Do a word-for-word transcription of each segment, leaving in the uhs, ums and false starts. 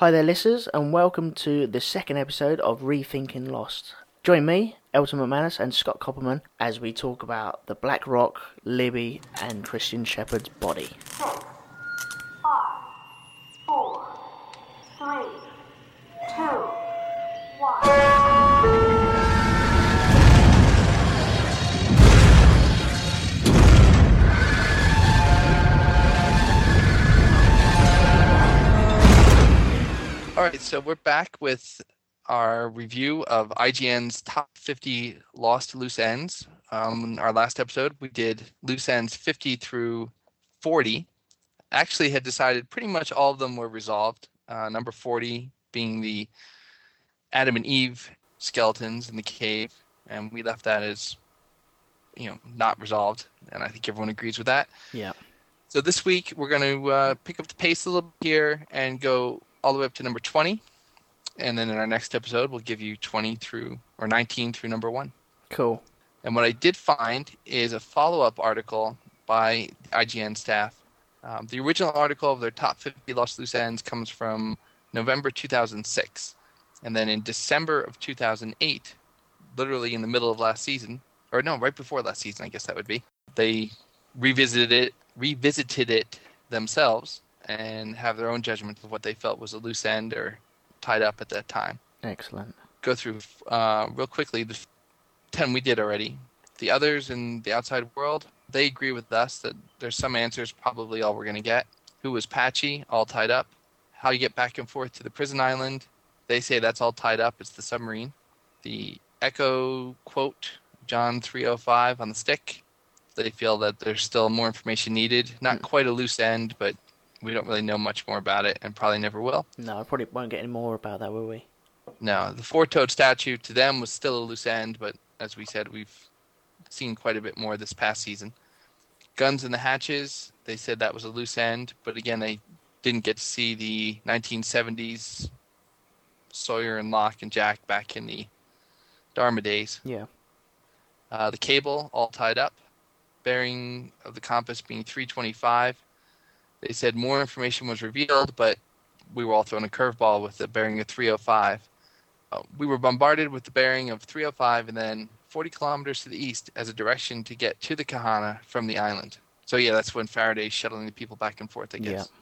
Hi there, listeners, and welcome to the second episode of Rethinking Lost. Join me, Elton McManus and Scott Copperman, as we talk about the Black Rock, Libby, and Christian Shepherd's body. Six, five, four, three, two, one. All right, so we're back with our review of I G N's top fifty lost loose ends. Um, our last episode, we did loose ends fifty through forty. Actually had decided pretty much all of them were resolved. Uh, number forty being the Adam and Eve skeletons in the cave. And we left that as, you know, not resolved. And I think everyone agrees with that. Yeah. So this week, we're going to uh, pick up the pace a little bit here and go all the way up to number twenty, and then in our next episode we'll give you twenty through, or nineteen through number one. Cool. And what I did find is a follow-up article by I G N staff. Um, the original article of their top fifty lost loose ends comes from November two thousand six, and then in December of two thousand eight, literally in the middle of last season, or no, right before last season, I guess that would be, they revisited it, revisited it themselves, and have their own judgment of what they felt was a loose end or tied up at that time. Excellent. Go through uh, real quickly the ten we did already. The others in the outside world, they agree with us that there's some answers, probably all we're going to get. Who was Patchy? All tied up. How you get back and forth to the prison island? They say that's all tied up. It's the submarine. The Echo quote, John three oh five on the stick. They feel that there's still more information needed. Not mm. quite a loose end, but we don't really know much more about it, and probably never will. No, I probably won't get any more about that, will we? No, the four-toed statue to them was still a loose end, but as we said, we've seen quite a bit more this past season. Guns in the hatches, they said that was a loose end, but again, they didn't get to see the nineteen seventies Sawyer and Locke and Jack back in the Dharma days. Yeah. Uh, the cable, all tied up. Bearing of the compass being three twenty-five. They said more information was revealed, but we were all thrown a curveball with the bearing of three oh five. Uh, we were bombarded with the bearing of three oh five and then forty kilometers to the east as a direction to get to the Kahana from the island. So yeah, that's when Faraday's shuttling the people back and forth, I guess. Yeah.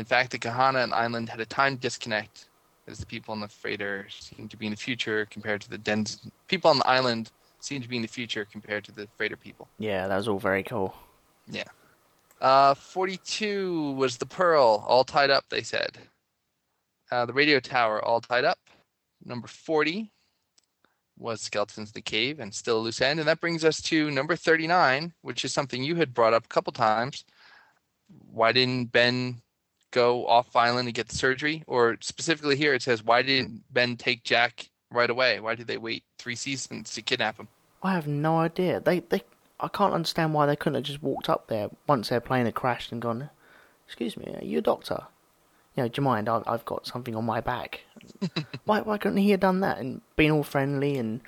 In fact, the Kahana and island had a time disconnect, as the people on the freighter seemed to be in the future compared to the Dens. People on the island seemed to be in the future compared to the freighter people. Yeah, that was all very cool. Yeah. Uh, forty-two was the Pearl, all tied up, they said. Uh, the radio tower, all tied up. Number forty was skeletons in the cave, and still a loose end. And that brings us to number thirty-nine, which is something you had brought up a couple times. Why didn't Ben go off island and get the surgery? Or specifically here, it says, why didn't Ben take Jack right away? Why did they wait three seasons to kidnap him? I have no idea. They, they... I can't understand why they couldn't have just walked up there once their plane had crashed and gone, excuse me, are you a doctor? You know, do you mind? I've got something on my back. why Why couldn't he have done that and been all friendly? And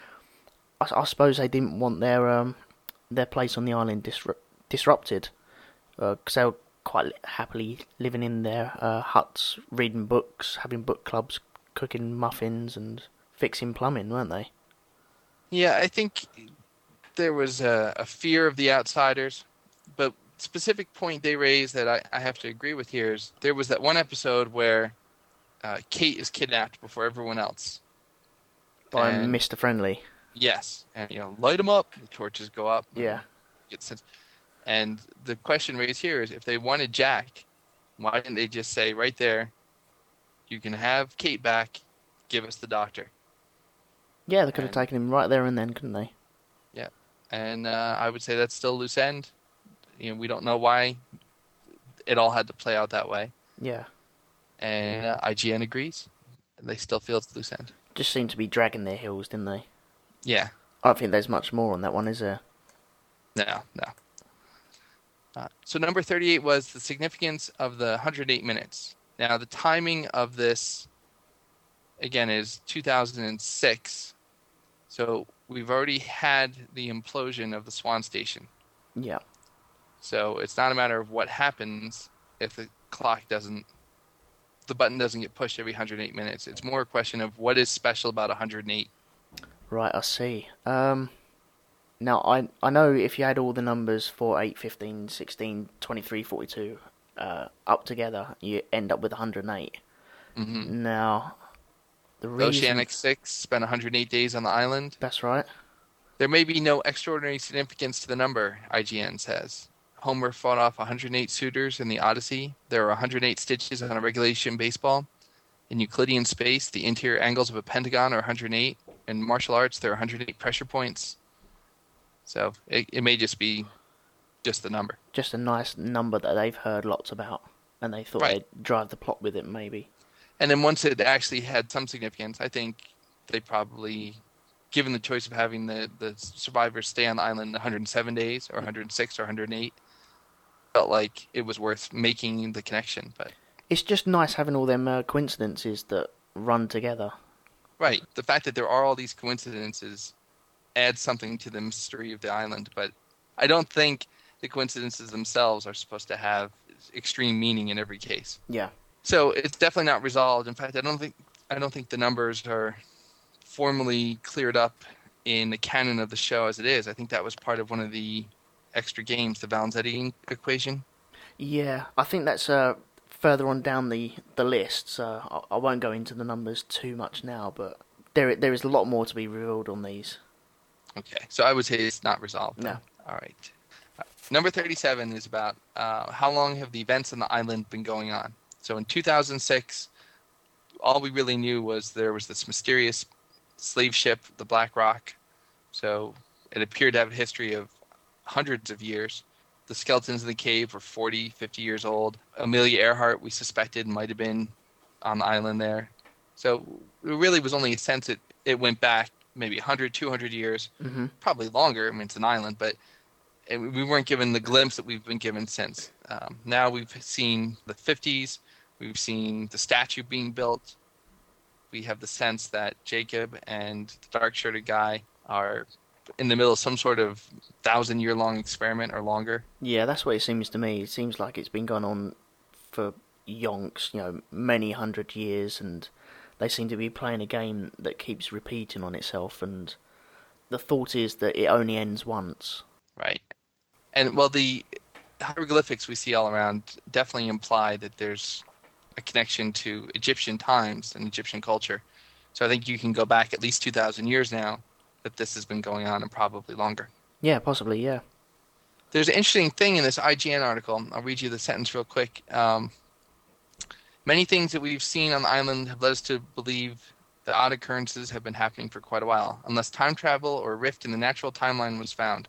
I, I suppose they didn't want their um their place on the island disru- disrupted because uh, they were quite happily living in their uh, huts, reading books, having book clubs, cooking muffins and fixing plumbing, weren't they? Yeah, I think there was a, a fear of the outsiders, but specific point they raised that I, I have to agree with here is there was that one episode where uh, Kate is kidnapped before everyone else. By and, Mister Friendly. Yes. And, you know, light them up, the torches go up. Yeah. And, and the question raised here is if they wanted Jack, why didn't they just say right there, you can have Kate back, give us the doctor? Yeah, they could and, have taken him right there and then, couldn't they? And uh, I would say that's still a loose end. You know, we don't know why it all had to play out that way. Yeah. And uh, I G N agrees. They still feel it's a loose end. Just seemed to be dragging their heels, didn't they? Yeah. I don't think there's much more on that one, is there? No, no. Uh, so number thirty-eight was the significance of the one hundred eight minutes. Now, the timing of this, again, is two thousand six. So we've already had the implosion of the Swan Station. Yeah. So it's not a matter of what happens if the clock doesn't the button doesn't get pushed every one hundred eight minutes. It's more a question of what is special about one hundred eight. Right, I see. Um, now, I I know if you had all the numbers four, eight, fifteen, sixteen, twenty-three, forty-two uh, up together, you end up with one hundred eight. Mm-hmm. Now, the reason... Oceanic Six spent one hundred eight days on the island. That's right. There may be no extraordinary significance to the number, I G N says. Homer fought off one hundred eight suitors in the Odyssey. There are one hundred eight stitches on a regulation baseball. In Euclidean space, the interior angles of a pentagon are one hundred eight. In martial arts, there are one hundred eight pressure points. So it, it may just be just the number. Just a nice number that they've heard lots about, and they thought right. they'd drive the plot with it, maybe. And then once it actually had some significance, I think they probably, given the choice of having the, the survivors stay on the island one hundred seven days or one hundred six or one hundred eight, felt like it was worth making the connection. But it's just nice having all them uh, coincidences that run together. Right. The fact that there are all these coincidences adds something to the mystery of the island, but I don't think the coincidences themselves are supposed to have extreme meaning in every case. Yeah. So it's definitely not resolved. In fact, I don't think I don't think the numbers are formally cleared up in the canon of the show as it is. I think that was part of one of the extra games, the Valenzetti equation. Yeah, I think that's uh, further on down the, the list, so I, I won't go into the numbers too much now, but there there is a lot more to be revealed on these. Okay, so I would say it's not resolved. No. All right. Number thirty-seven is about uh, how long have the events on the island been going on? So in two thousand six, all we really knew was there was this mysterious slave ship, the Black Rock. So it appeared to have a history of hundreds of years. The skeletons in the cave were forty, fifty years old. Amelia Earhart, we suspected, might have been on the island there. So it really was only a sense it, it went back maybe one hundred, two hundred years, mm-hmm. probably longer. I mean, it's an island, but it, we weren't given the glimpse that we've been given since. Um, now we've seen the fifties. We've seen the statue being built. We have the sense that Jacob and the dark-shirted guy are in the middle of some sort of thousand-year-long experiment or longer. Yeah, that's what it seems to me. It seems like it's been going on for yonks, you know, many hundred years, and they seem to be playing a game that keeps repeating on itself, and the thought is that it only ends once. Right. And, well, the hieroglyphics we see all around definitely imply that there's a connection to Egyptian times and Egyptian culture. So I think you can go back at least two thousand years now that this has been going on, and probably longer. Yeah, possibly, yeah. There's an interesting thing in this I G N article. I'll read you the sentence real quick. Um, Many things that we've seen on the island have led us to believe that odd occurrences have been happening for quite a while, unless time travel or a rift in the natural timeline was found.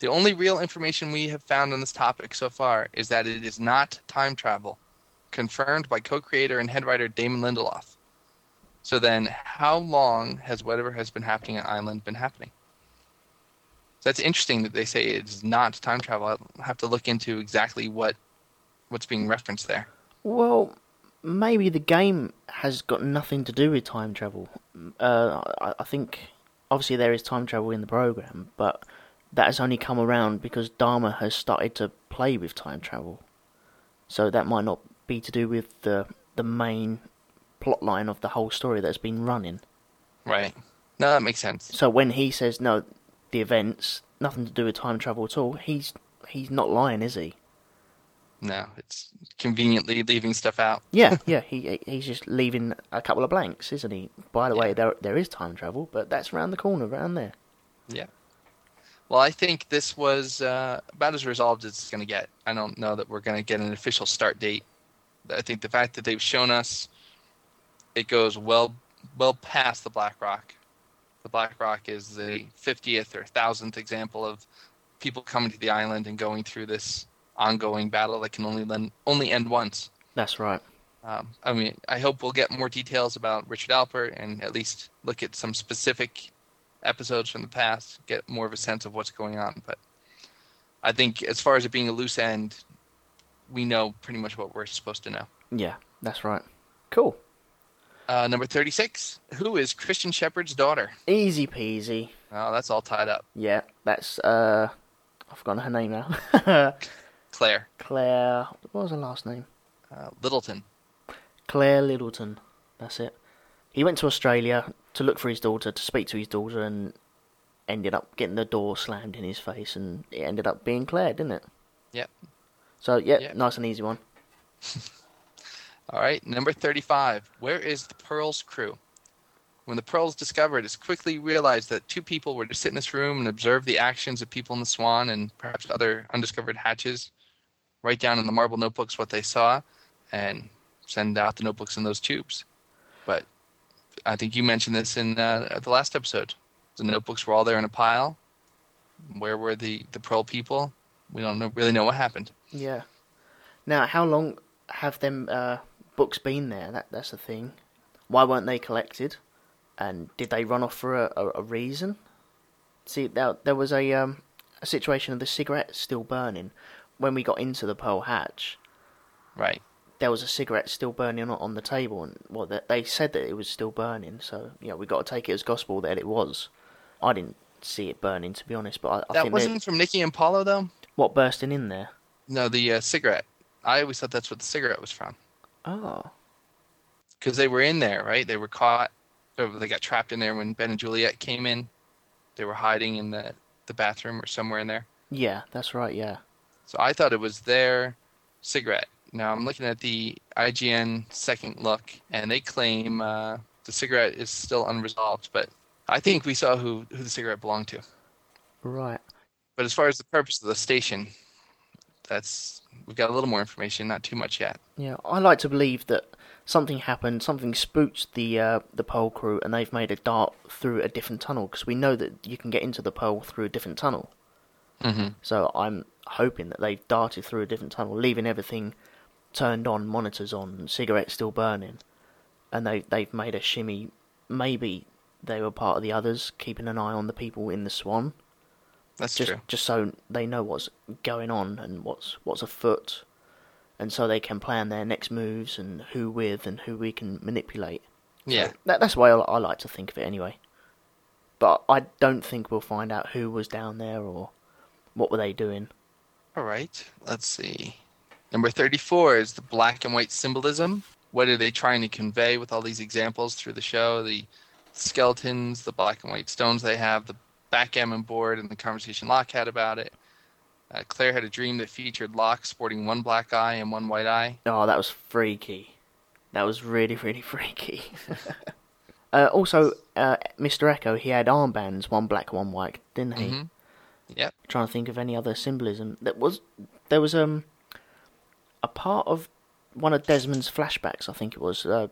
The only real information we have found on this topic so far is that it is not time travel, confirmed by co-creator and head writer Damon Lindelof. So then, how long has whatever has been happening on Island been happening? So that's interesting that they say it's not time travel. I'll have to look into exactly what what's being referenced there. Well, maybe the game has got nothing to do with time travel. Uh, I, I think, obviously, there is time travel in the program, but that has only come around because Dharma has started to play with time travel. So that might not be to do with the the main plot line of the whole story that's been running. Right. No, that makes sense. So when he says, no, the events, nothing to do with time travel at all, he's he's not lying, is he? No, it's conveniently leaving stuff out. yeah, yeah, he he's just leaving a couple of blanks, isn't he? By the yeah. way, there there is time travel, but that's around the corner, around there. Yeah. Well, I think this was uh, about as resolved as it's going to get. I don't know that we're going to get an official start date. I think the fact that they've shown us it goes well well past the Black Rock. The Black Rock is the fiftieth or one thousandth example of people coming to the island and going through this ongoing battle that can only lend, only end once. That's right. Um, I mean, I hope we'll get more details about Richard Alpert and at least look at some specific episodes from the past, get more of a sense of what's going on. But I think as far as it being a loose end, we know pretty much what we're supposed to know. Yeah, that's right. Cool. Uh, number thirty-six, who is Christian Shepherd's daughter? Easy peasy. Oh, that's all tied up. Yeah, that's, uh, I've forgotten her name now. Claire. Claire, what was her last name? Uh, Littleton. Claire Littleton, that's it. He went to Australia to look for his daughter, to speak to his daughter, and ended up getting the door slammed in his face, and it ended up being Claire, didn't it? Yep. So, yeah, yep. Nice and easy one. All right, number thirty-five. Where is the Pearl's crew? When the Pearl is discovered, it's quickly realized that two people were to sit in this room and observe the actions of people in the Swan and perhaps other undiscovered hatches, write down in the marble notebooks what they saw, and send out the notebooks in those tubes. But I think you mentioned this in uh, the last episode. The notebooks were all there in a pile. Where were the, the Pearl people? We don't know, really know what happened. Yeah. Now, how long have them uh, books been there? That That's the thing. Why weren't they collected? And did they run off for a, a, a reason? See, there, there was a, um, a situation of the cigarette still burning. When we got into the Pearl hatch... Right. There was a cigarette still burning on the table. And well, they said that it was still burning. So, you know, we got to take it as gospel that it was. I didn't see it burning, to be honest. But I, I That think wasn't they're... from Nikki and Paolo, though? What, bursting in there? No, the uh, cigarette. I always thought that's what the cigarette was from. Oh. Because they were in there, right? They were caught... They got trapped in there when Ben and Juliet came in. They were hiding in the, the bathroom or somewhere in there. Yeah, that's right, yeah. So I thought it was their cigarette. Now I'm looking at the I G N second look, and they claim uh, the cigarette is still unresolved, but I think we saw who, who the cigarette belonged to. Right. But as far as the purpose of the station, that's we've got a little more information, not too much yet. Yeah, I like to believe that something happened, something spooked the uh, the Pearl crew, and they've made a dart through a different tunnel, because we know that you can get into the Pearl through a different tunnel. Mm-hmm. So I'm hoping that they've darted through a different tunnel, leaving everything turned on, monitors on, cigarettes still burning. And they, they've made a shimmy. Maybe they were part of the others, keeping an eye on the people in the Swan. That's just, true. Just so they know what's going on and what's what's afoot. And so they can plan their next moves and who with and who we can manipulate. Yeah. So that, that's the way I, I like to think of it anyway. But I don't think we'll find out who was down there or what were they doing. All right. Let's see. Number thirty-four is the black and white symbolism. What are they trying to convey with all these examples through the show? The skeletons, the black and white stones they have, the backgammon board, and the conversation Locke had about it. Uh, Claire had a dream that featured Locke sporting one black eye and one white eye. Oh, that was freaky. That was really, really freaky. uh, also, uh, Mister Echo, he had armbands, one black, one white, didn't he? Mm-hmm. Yep. I'm trying to think of any other symbolism. That was there was um a part of one of Desmond's flashbacks, I think it was, uh,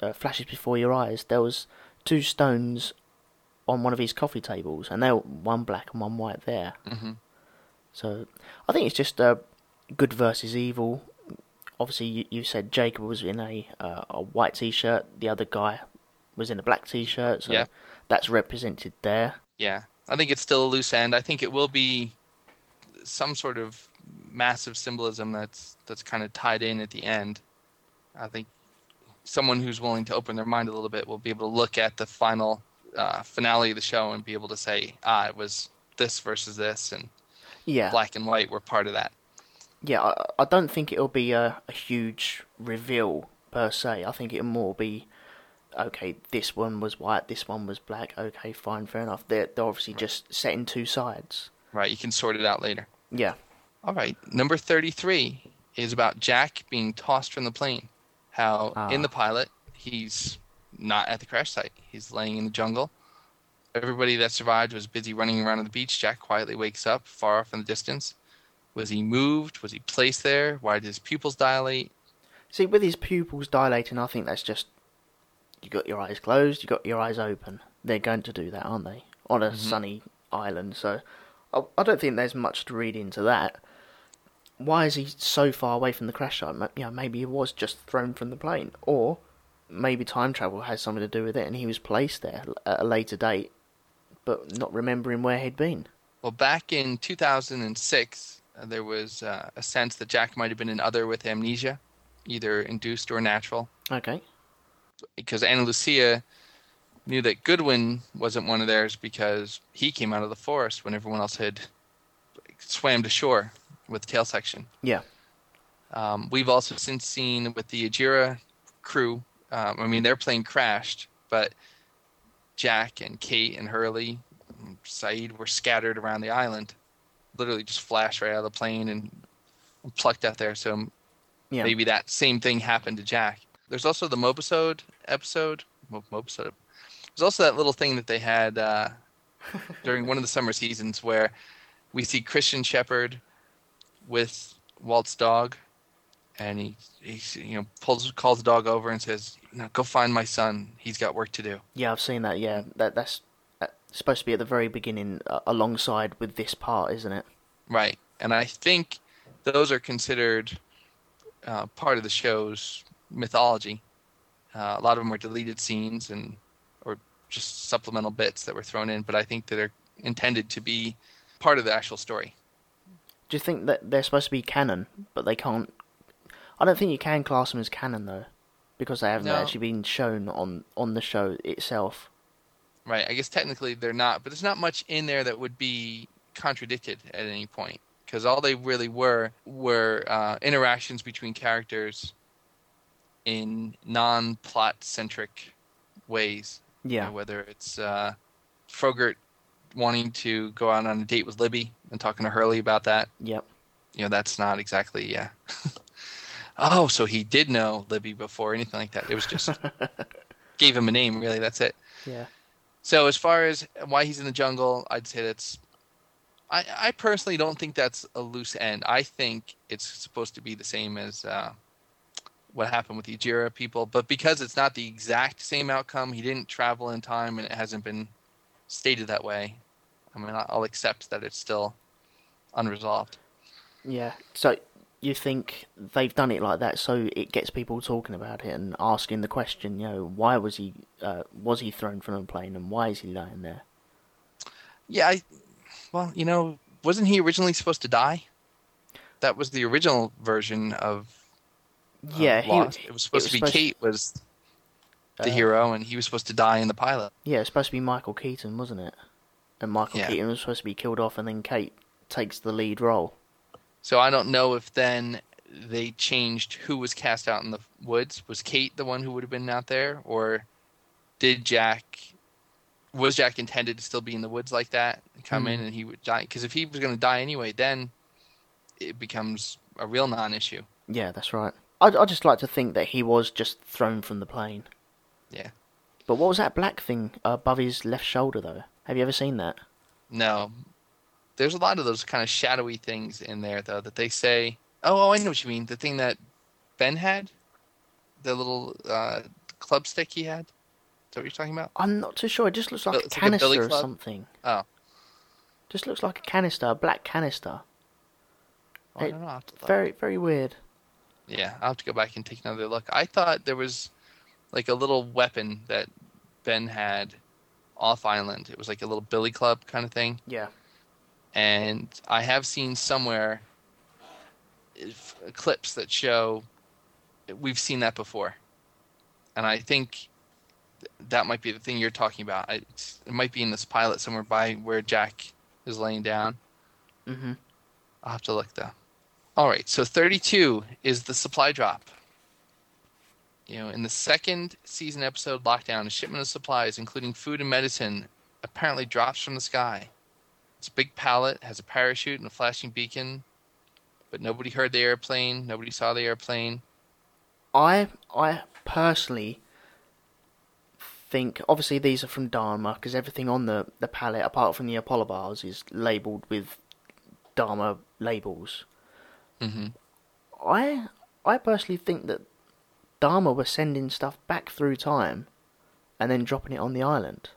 uh, Flashes Before Your Eyes. There was two stones on one of his coffee tables, and they were one black and one white there. Mm-hmm. So, I think it's just uh, good versus evil. Obviously, you, you said Jacob was in a uh, a white T-shirt. The other guy was in a black T-shirt. So yeah. That's represented there. Yeah. I think it's still a loose end. I think it will be some sort of massive symbolism that's that's kind of tied in at the end. I think someone who's willing to open their mind a little bit will be able to look at the final uh, finale of the show and be able to say, ah, it was this versus this, and yeah. Black and white were part of that. Yeah, I, I don't think it'll be a, a huge reveal per se. I think it'll more be, okay, this one was white, this one was black, okay, fine, fair enough. They're, they're obviously right. Just setting two sides. Right, you can sort it out later. Yeah. All right, number thirty-three is about Jack being tossed from the plane. How ah. in the pilot, he's not at the crash site. He's laying in the jungle. Everybody that survived was busy running around on the beach. Jack quietly wakes up, far off in the distance. Was he moved? Was he placed there? Why did his pupils dilate? See, with his pupils dilating, I think that's just... You got your eyes closed, you got your eyes open. They're going to do that, aren't they? On a mm-hmm. sunny island, so... I, I don't think there's much to read into that. Why is he so far away from the crash site? You know, maybe he was just thrown from the plane. Or maybe time travel has something to do with it, and he was placed there at a later date. But not remembering where he'd been. Well, back in two thousand six, uh, there was uh, a sense that Jack might have been an other with amnesia, either induced or natural. Okay. Because Anna Lucia knew that Goodwin wasn't one of theirs because he came out of the forest when everyone else had swam to shore with tail section. Yeah. Um, we've also since seen with the Ajira crew. Um, I mean, their plane crashed, but Jack and Kate and Hurley and Saeed were scattered around the island. Literally just flashed right out of the plane and plucked out there. So yeah. Maybe that same thing happened to Jack. There's also the Mobisode episode. Mo- Mobisode. There's also that little thing that they had uh, during one of the summer seasons where we see Christian Shepherd with Walt's dog, and he, he you know pulls calls the dog over and says, "No, go find my son. He's got work to do." Yeah, I've seen that. Yeah, that that's, that's supposed to be at the very beginning, uh, alongside with this part, isn't it? Right, and I think those are considered uh, part of the show's mythology. Uh, a lot of them were deleted scenes and or just supplemental bits that were thrown in, but I think that are intended to be part of the actual story. Do you think that they're supposed to be canon, but they can't? I don't think you can class them as canon, though, because they haven't no. actually been shown on, on the show itself. Right, I guess technically they're not, but there's not much in there that would be contradicted at any point, because all they really were were uh, interactions between characters in non-plot-centric ways. Yeah. You know, whether it's uh, Frogurt wanting to go out on a date with Libby and talking to Hurley about that. Yep. You know, that's not exactly, yeah. Oh, so he did know Libby before, anything like that. It was just, gave him a name, really, that's it. Yeah. So as far as why he's in the jungle, I'd say that's, I, I personally don't think that's a loose end. I think it's supposed to be the same as uh, what happened with the Ujira people, but because it's not the exact same outcome, he didn't travel in time and it hasn't been stated that way, I mean, I'll accept that it's still unresolved. Yeah, so you think they've done it like that so it gets people talking about it and asking the question, you know, why was he uh, was he thrown from a plane and why is he lying there? Yeah, I, well, you know, wasn't he originally supposed to die? That was the original version of uh, yeah, he, Lost. It was supposed it was to be supposed Kate was... the hero, and he was supposed to die in the pilot. Yeah, it's supposed to be Michael Keaton, wasn't it? And Michael yeah. Keaton was supposed to be killed off, and then Kate takes the lead role. So I don't know if then they changed who was cast out in the woods. Was Kate the one who would have been out there, or did Jack? Was Jack intended to still be in the woods like that? And come mm. in and he would die, because if he was going to die anyway, then it becomes a real non-issue. Yeah, that's right. I I just like to think that he was just thrown from the plane. Yeah. But what was that black thing above his left shoulder, though? Have you ever seen that? No. There's a lot of those kind of shadowy things in there, though, that they say... Oh, oh I know what you mean. The thing that Ben had? The little uh, club stick he had? Is that what you're talking about? I'm not too sure. It just looks like it's a canister like a or something. Oh. Just looks like a canister, a black canister. Well, it, I don't know. I'll have to look. Very, very weird. Yeah, I'll have to go back and take another look. I thought there was... like a little weapon that Ben had off island. It was like a little billy club kind of thing. Yeah. And I have seen somewhere if, clips that show we've seen that before. And I think th- that might be the thing you're talking about. I, it might be in this pilot somewhere by where Jack is laying down. Mm-hmm. I'll have to look though. All right. So thirty-two is the supply drop. You know, in the second season episode, Lockdown, a shipment of supplies, including food and medicine, apparently drops from the sky. It's a big pallet, has a parachute and a flashing beacon, but nobody heard the airplane, nobody saw the airplane. I I personally think, obviously these are from Dharma, because everything on the, the pallet, apart from the Apollo bars, is labelled with Dharma labels. Mm-hmm. I I personally think that Dharma were sending stuff back through time and then dropping it on the island.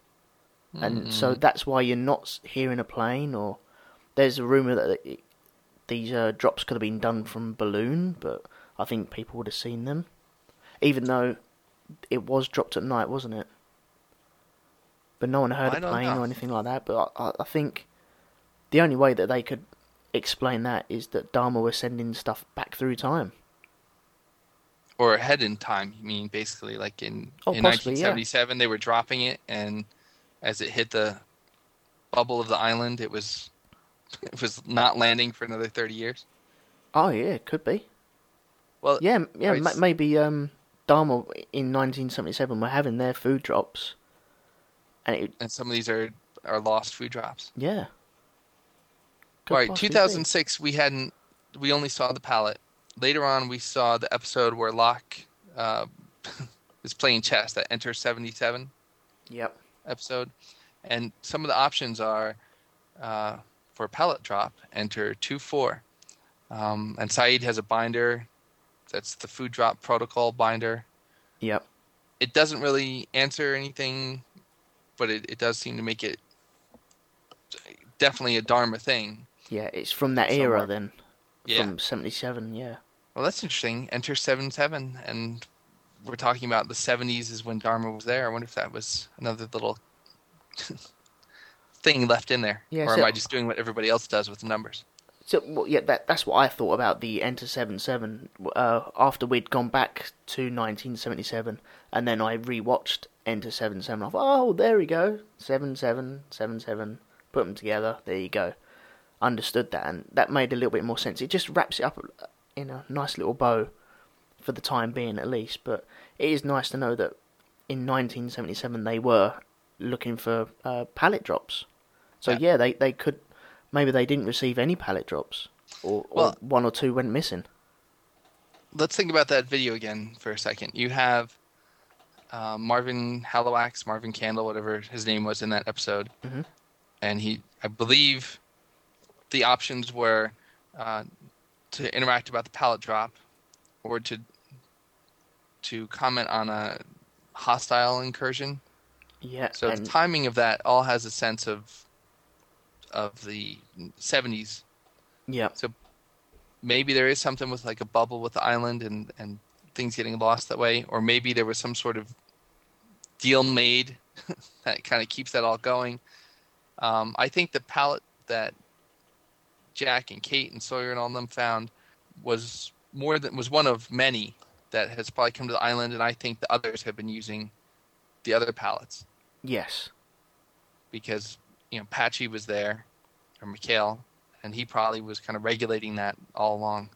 And mm-hmm. so that's why you're not hearing a plane, or there's a rumour that it, these uh, drops could have been done from balloon, but I think people would have seen them. Even though it was dropped at night, wasn't it? But no one heard I a plane know. or anything like that. But I, I think the only way that they could explain that is that Dharma were sending stuff back through time. Or ahead in time, you mean, basically, like in, oh, in possibly, nineteen seventy-seven, yeah. They were dropping it, and as it hit the bubble of the island, it was it was not landing for another thirty years. Oh, yeah, it could be. Well, yeah, yeah, right. ma- maybe um, Dharma in nineteen seventy-seven were having their food drops. And, it, and some of these are, are lost food drops. Yeah. All right, two thousand six, we hadn't, we only saw the palette. Later on, we saw the episode where Locke uh, is playing chess, that Enter seventy-seven yep. episode. And some of the options are uh, for palette drop, Enter two four. Um, and Saeed has a binder. That's the food drop protocol binder. Yep. It doesn't really answer anything, but it, it does seem to make it definitely a Dharma thing. Yeah, it's from that somewhere. Era then. Yeah. From seventy-seven, yeah. Well, that's interesting. Enter seventy-seven, and we're talking about the seventies is when Dharma was there. I wonder if that was another little thing left in there. Yeah, or am so, I just doing what everybody else does with the numbers? So, well, yeah, that, that's what I thought about the Enter seventy-seven. Uh, after we'd gone back to nineteen seventy-seven, and then I rewatched Enter seventy-seven. I thought, oh, there we go. seventy-seven, seventy-seven. Put them together. There you go. Understood that, and that made a little bit more sense. It just wraps it up in a nice little bow for the time being, at least. But it is nice to know that in nineteen seventy-seven they were looking for uh, pallet drops. So yeah, yeah they, they could maybe they didn't receive any pallet drops, or, well, or one or two went missing. Let's think about that video again for a second. You have uh, Marvin Halowax, Marvin Candle, whatever his name was in that episode, mm-hmm. and he, I believe. The options were uh, to interact about the pallet drop, or to to comment on a hostile incursion. Yeah. So the timing of that all has a sense of of the seventies. Yeah. So maybe there is something with like a bubble with the island and, and things getting lost that way, or maybe there was some sort of deal made that kind of keeps that all going. Um, I think the pallet that Jack and Kate and Sawyer and all of them found was more than was one of many that has probably come to the island, and I think the others have been using the other pallets. Yes, because you know Patchy was there, or Mikhail, and he probably was kind of regulating that all along.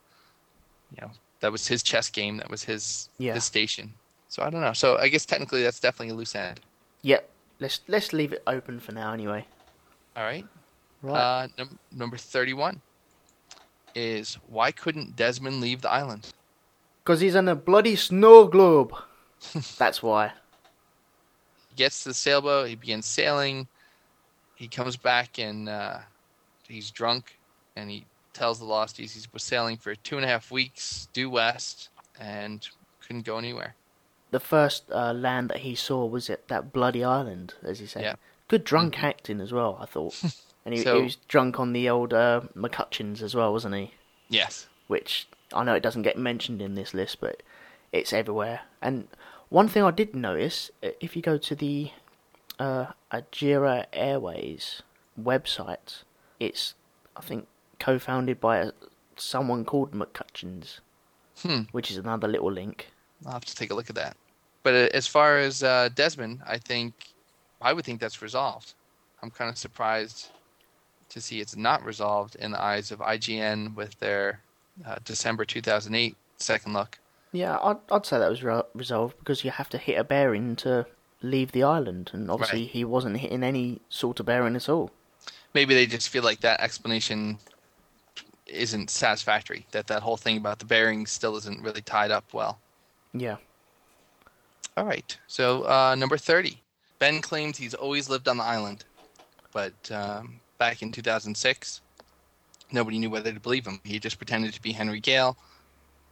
You know, that was his chess game. That was his yeah. his station. So I don't know. So I guess technically that's definitely a loose end. Yep. Let's let's leave it open for now anyway. All right. Right. Uh, num- number thirty-one is, why couldn't Desmond leave the island? Because he's on a bloody snow globe. That's why. He gets to the sailboat. He begins sailing. He comes back and uh, he's drunk. And he tells the Losties he was sailing for two and a half weeks due west and couldn't go anywhere. The first uh, land that he saw was at that bloody island, as he said. Yeah. Good drunk mm-hmm. acting as well, I thought. And he, so, he was drunk on the old uh, McCutcheons as well, wasn't he? Yes. Which, I know it doesn't get mentioned in this list, but it's everywhere. And one thing I did notice, if you go to the uh, Ajira Airways website, it's, I think, co-founded by a, someone called McCutcheons, hmm. which is another little link. I'll have to take a look at that. But as far as uh, Desmond, I think, I would think that's resolved. I'm kind of surprised to see it's not resolved in the eyes of I G N with their uh, December two thousand eight second look. Yeah, I'd, I'd say that was re- resolved because you have to hit a bearing to leave the island, and obviously right. he wasn't hitting any sort of bearing at all. Maybe they just feel like that explanation isn't satisfactory, that that whole thing about the bearing still isn't really tied up well. Yeah. All right, so uh, number thirty. Ben claims he's always lived on the island, but... Um, Back in two thousand six, nobody knew whether to believe him. He just pretended to be Henry Gale.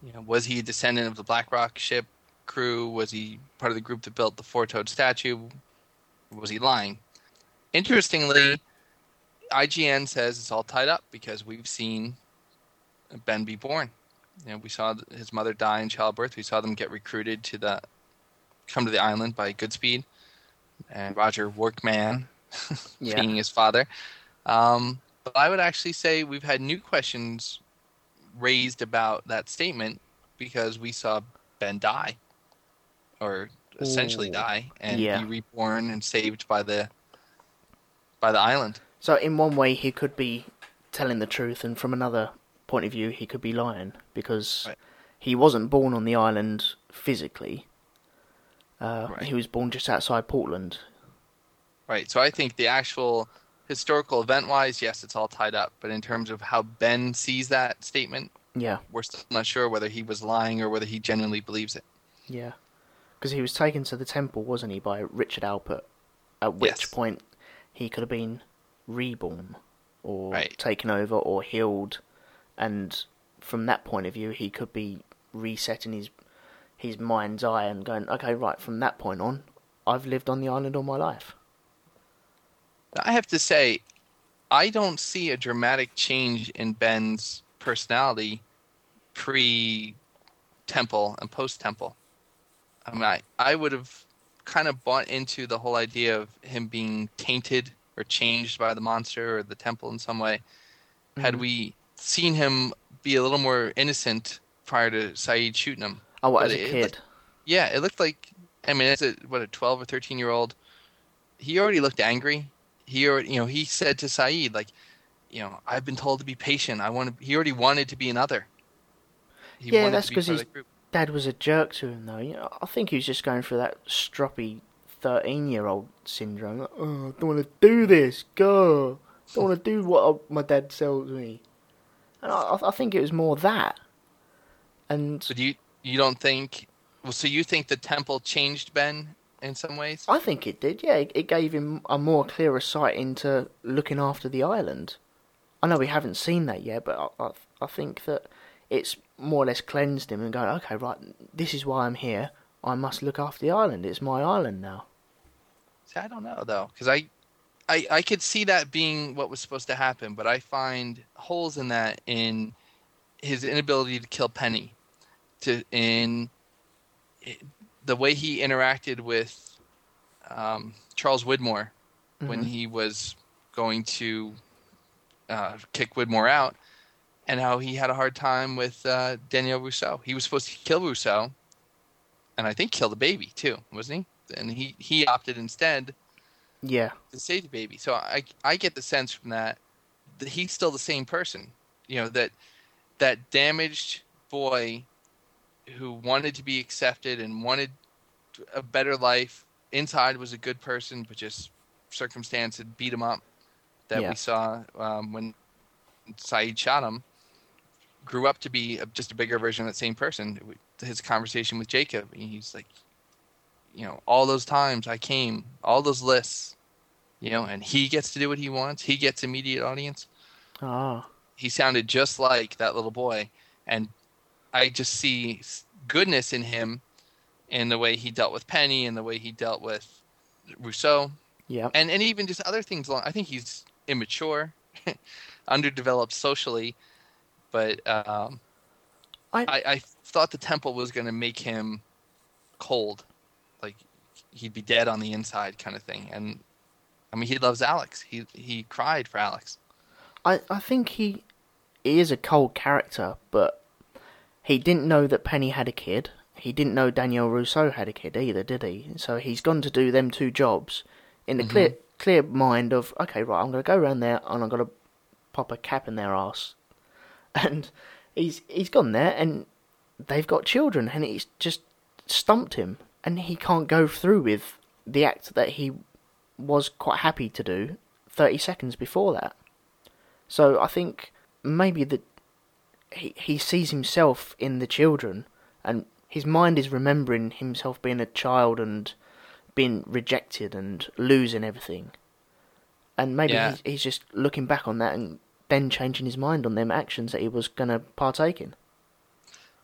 You know, was he a descendant of the Black Rock ship crew? Was he part of the group that built the four-toed statue? Was he lying? Interestingly, I G N says it's all tied up because we've seen Ben be born. You know, we saw his mother die in childbirth. We saw them get recruited to the come to the island by Goodspeed and Roger Workman yeah. being his father. Um, but I would actually say we've had new questions raised about that statement because we saw Ben die, or essentially Ooh, die, and yeah. be reborn and saved by the by the island. So in one way, he could be telling the truth, and from another point of view, he could be lying because right. he wasn't born on the island physically. uh, right. He was born just outside Portland. Right, so I think the actual historical event-wise, yes, it's all tied up. But in terms of how Ben sees that statement, yeah, we're still not sure whether he was lying or whether he genuinely believes it. Yeah, because he was taken to the temple, wasn't he, by Richard Alpert, at which yes. point he could have been reborn or right. taken over or healed. And from that point of view, he could be resetting his his mind's eye and going, okay, right, from that point on, I've lived on the island all my life. I have to say, I don't see a dramatic change in Ben's personality pre-Temple and post-Temple. I mean, I, I would have kind of bought into the whole idea of him being tainted or changed by the monster or the temple in some way. Mm-hmm. Had we seen him be a little more innocent prior to Saeed shooting him. Oh, what, as a it, kid? It, yeah, it looked like, I mean, as a, what, a twelve or thirteen-year-old, he already looked angry. He already, you know, he said to Saeed, like, you know, I've been told to be patient. I want to. He already wanted to be another. He yeah, that's because his dad was a jerk to him, though. You know, I think he was just going through that stroppy thirteen-year-old syndrome. Like, oh, I don't want to do this. Go. I don't want to do what I, my dad tells me. And I, I think it was more that. And so do you you don't think? Well, so you think the temple changed Ben? In some ways? I think it did, yeah. It gave him a more clearer sight into looking after the island. I know we haven't seen that yet, but I, I, I think that it's more or less cleansed him and going, okay, right, this is why I'm here. I must look after the island. It's my island now. See, I don't know, though, because I, I, I could see that being what was supposed to happen, but I find holes in that in his inability to kill Penny, to in... It, the way he interacted with um, Charles Widmore mm-hmm. when he was going to uh, kick Widmore out, and how he had a hard time with uh, Danielle Rousseau. He was supposed to kill Rousseau, and I think kill the baby too, wasn't he? And he, he opted instead yeah. to save the baby. So I I get the sense from that that he's still the same person. You know, that that damaged boy who wanted to be accepted and wanted a better life inside was a good person, but just circumstance had beat him up that yeah. we saw um, when Saeed shot him, grew up to be a, just a bigger version of that same person. His conversation with Jacob, he's like, you know, all those times I came, all those lists, you know, and he gets to do what he wants. He gets immediate audience. Oh. He sounded just like that little boy. And I just see goodness in him in the way he dealt with Penny and the way he dealt with Rousseau. Yeah. And and even just other things. I think he's immature, underdeveloped socially, but um, I... I, I thought the temple was going to make him cold. Like, he'd be dead on the inside kind of thing. And, I mean, he loves Alex. He he cried for Alex. I, I think he, he is a cold character, but... He didn't know that Penny had a kid. He didn't know Danielle Rousseau had a kid either, did he? So he's gone to do them two jobs in the mm-hmm. clear clear mind of, okay, right, I'm going to go around there and I'm going to pop a cap in their ass. And he's he's gone there and they've got children and it's just stumped him. And he can't go through with the act that he was quite happy to do thirty seconds before that. So I think maybe the... He he sees himself in the children, and his mind is remembering himself being a child and being rejected and losing everything. And maybe yeah. he's, he's just looking back on that and then changing his mind on them actions that he was going to partake in.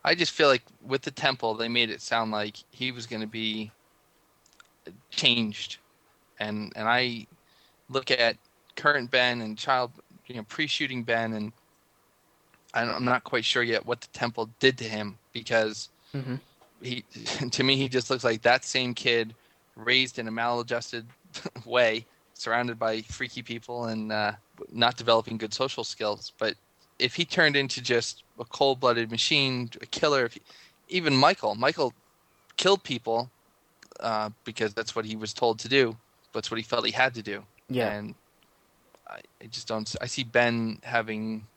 I just feel like with the temple, they made it sound like he was going to be changed. And and I look at current Ben and child, you know, pre-shooting Ben and I'm not quite sure yet what the temple did to him because mm-hmm. he, to me, he just looks like that same kid raised in a maladjusted way, surrounded by freaky people and uh, not developing good social skills. But if he turned into just a cold-blooded machine, a killer, if he, even Michael, Michael killed people uh, because that's what he was told to do. That's what he felt he had to do. Yeah. And I, I just don't, I see Ben having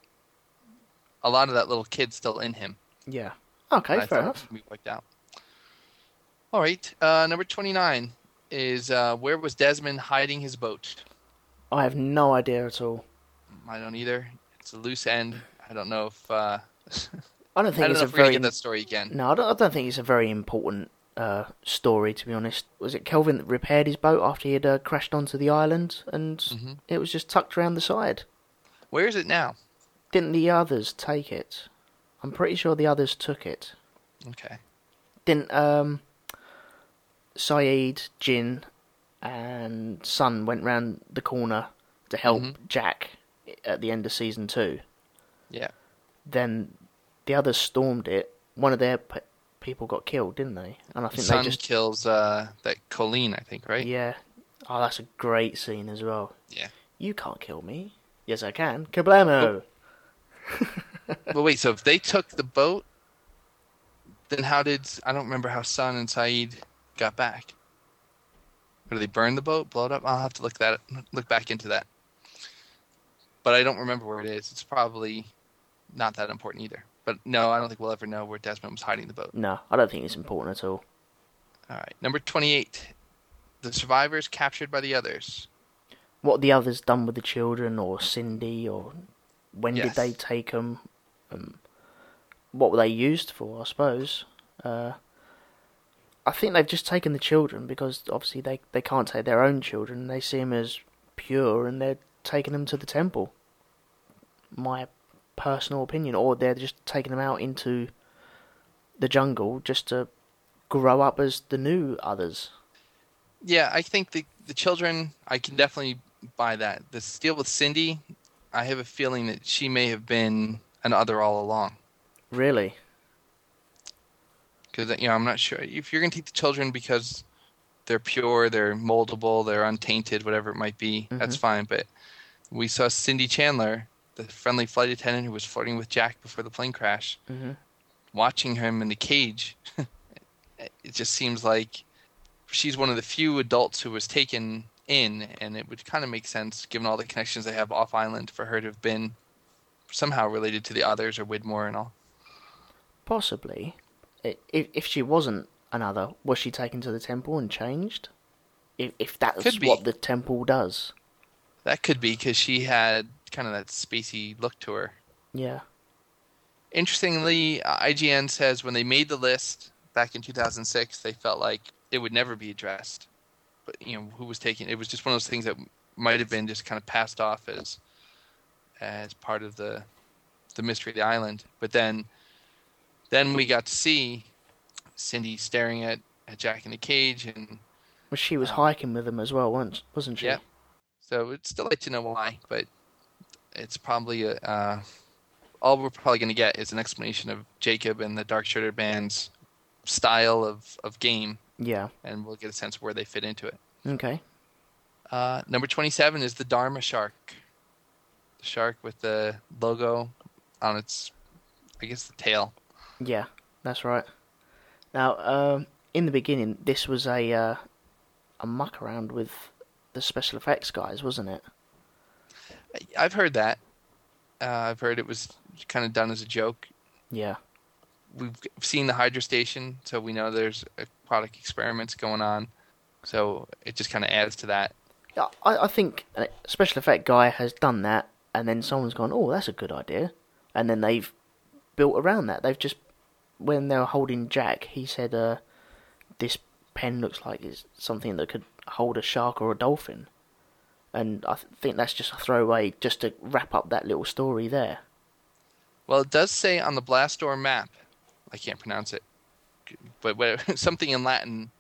a lot of that little kid still in him. Yeah. Okay, fair enough. We wiped out. All right. Uh, number twenty-nine is uh, where was Desmond hiding his boat? I have no idea at all. I don't either. It's a loose end. I don't know if. Uh... I don't think I don't it's know a if very. We're gonna get that story again. No, I don't, I don't think it's a very important uh, story, to be honest. Was it Kelvin that repaired his boat after he had uh, crashed onto the island, and mm-hmm. it was just tucked around the side? Where is it now? Didn't the others take it? I'm pretty sure the others took it. Okay. Didn't um. Saeed, Jin, and Sun went round the corner to help mm-hmm. Jack at the end of season two. Yeah. Then the others stormed it. One of their pe- people got killed, didn't they? And I think Sun they just kills uh, that Colleen, I think, right? Yeah. Oh, that's a great scene as well. Yeah. You can't kill me. Yes, I can. Kablamo. But well, wait. So if they took the boat, then how did I don't remember how Sun and Saeed got back? Or did they burn the boat, blow it up? I'll have to look that look back into that. But I don't remember where it is. It's probably not that important either. But no, I don't think we'll ever know where Desmond was hiding the boat. No, I don't think it's important at all. All right, number twenty-eight. The survivors captured by the others. What the others done with the children, or Cindy, or when yes. did they take them? Um, what were they used for? I suppose. Uh, I think they've just taken the children because obviously they, they can't take their own children. They see them as pure and they're taking them to the temple. My personal opinion. Or they're just taking them out into the jungle just to grow up as the new others. Yeah, I think the, the children, I can definitely buy that. This deal with Cindy, I have a feeling that she may have been an other all along. Really? Because, you know, I'm not sure. If you're going to take the children because they're pure, they're moldable, they're untainted, whatever it might be, mm-hmm. that's fine. But we saw Cindy Chandler, the friendly flight attendant who was flirting with Jack before the plane crash, mm-hmm. watching him in the cage. It just seems like she's one of the few adults who was taken in, and it would kind of make sense, given all the connections they have off-island, for her to have been somehow related to the others or Widmore and all. Possibly. If if she wasn't another, was she taken to the temple and changed? If if that's what the temple does, that could be, because she had kind of that spacey look to her. Yeah. Interestingly, I G N says when they made the list back in two thousand six, they felt like it would never be addressed. But you know who was taken? It was just one of those things that might have been just kind of passed off as as part of the the mystery of the island. But then. Then we got to see Cindy staring at, at Jack in the cage, and well, she was hiking with him as well once, wasn't she? Yeah. So it's still late to know why, but it's probably a, uh, all we're probably going to get is an explanation of Jacob and the Dark-Shirted Band's style of, of game. Yeah. And we'll get a sense of where they fit into it. Okay. Uh, number twenty-seven is the Dharma shark, the shark with the logo on its, I guess, the tail. Yeah, that's right. Now, um, in the beginning, this was a uh, a muck around with the special effects guys, wasn't it? I've heard that. Uh, I've heard it was kind of done as a joke. Yeah. We've seen the Hydra Station, so we know there's aquatic experiments going on. So it just kind of adds to that. Yeah, I, I think a special effect guy has done that, and then someone's gone, oh, that's a good idea. And then they've built around that. They've just... When they were holding Jack, he said, uh, this pen looks like it's something that could hold a shark or a dolphin. And I th- think that's just a throwaway, just to wrap up that little story there. Well, it does say on the blast door map, I can't pronounce it, but whatever, something in Latin,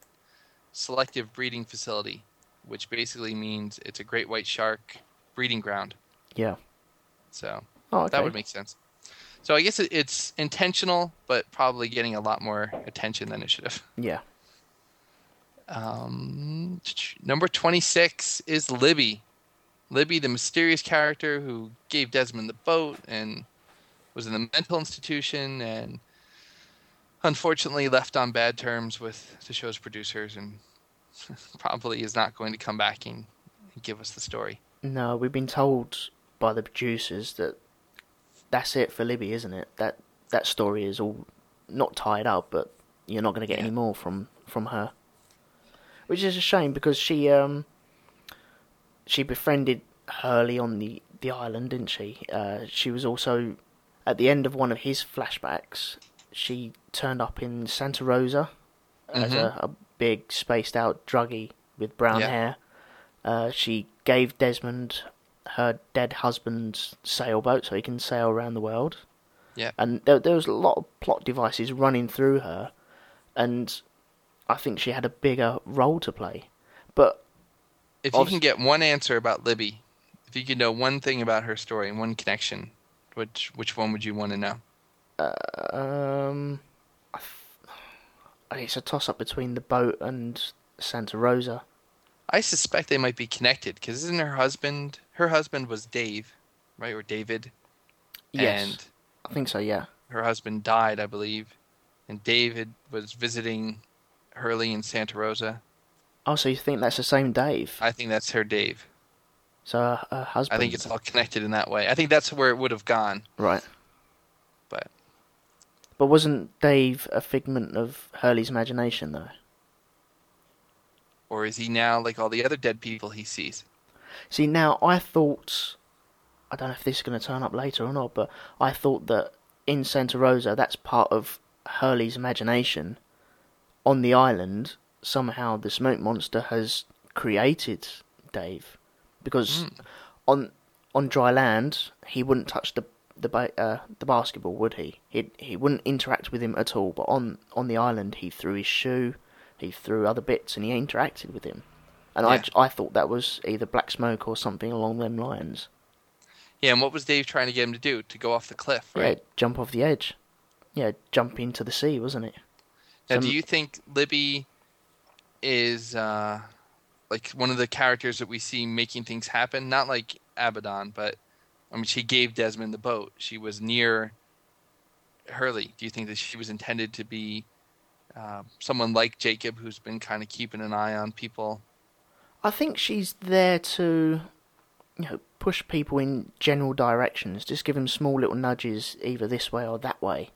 selective breeding facility, which basically means it's a great white shark breeding ground. Yeah. So oh, okay. That would make sense. So I guess it's intentional, but probably getting a lot more attention than it should have. Yeah. Um, number twenty-six is Libby. Libby, the mysterious character who gave Desmond the boat and was in the mental institution and unfortunately left on bad terms with the show's producers and probably is not going to come back and give us the story. No, we've been told by the producers that that's it for Libby, isn't it? That that story is all not tied up, but you're not going to get yeah. any more from from her. Which is a shame, because she um she befriended Hurley on the, the island, didn't she? Uh, she was also, at the end of one of his flashbacks, she turned up in Santa Rosa mm-hmm. as a, a big, spaced-out druggie with brown yeah. hair. Uh, she gave Desmond her dead husband's sailboat so he can sail around the world. Yeah. And there, there was a lot of plot devices running through her, and I think she had a bigger role to play. But if you can get one answer about Libby, if you could know one thing about her story and one connection, which which one would you want to know? Uh, um, I th- it's a toss-up between the boat and Santa Rosa. I suspect they might be connected, because isn't her husband... Her husband was Dave, right? Or David. Yes, and I think so, yeah. Her husband died, I believe. And David was visiting Hurley in Santa Rosa. Oh, so you think that's the same Dave? I think that's her Dave. So her, her husband... I think it's all connected in that way. I think that's where it would have gone. Right. But... But wasn't Dave a figment of Hurley's imagination, though? Or is he now like all the other dead people he sees? See, now, I thought... I don't know if this is going to turn up later or not, but I thought that in Santa Rosa, that's part of Hurley's imagination. On the island, somehow the smoke monster has created Dave. Because mm. on on dry land, he wouldn't touch the the, ba- uh, the basketball, would he? He he wouldn't interact with him at all. But on, on the island, he threw his shoe, he threw other bits, and he interacted with him. And yeah. I, I thought that was either black smoke or something along them lines. Yeah, and what was Dave trying to get him to do? To go off the cliff, right? Yeah, jump off the edge. Yeah, jump into the sea, wasn't it? Now, Some... do you think Libby is uh, like one of the characters that we see making things happen? Not like Abaddon, but I mean, she gave Desmond the boat. She was near Hurley. Do you think that she was intended to be uh, someone like Jacob, who's been kind of keeping an eye on people? I think she's there to, you know, push people in general directions. Just give them small little nudges, either this way or that way.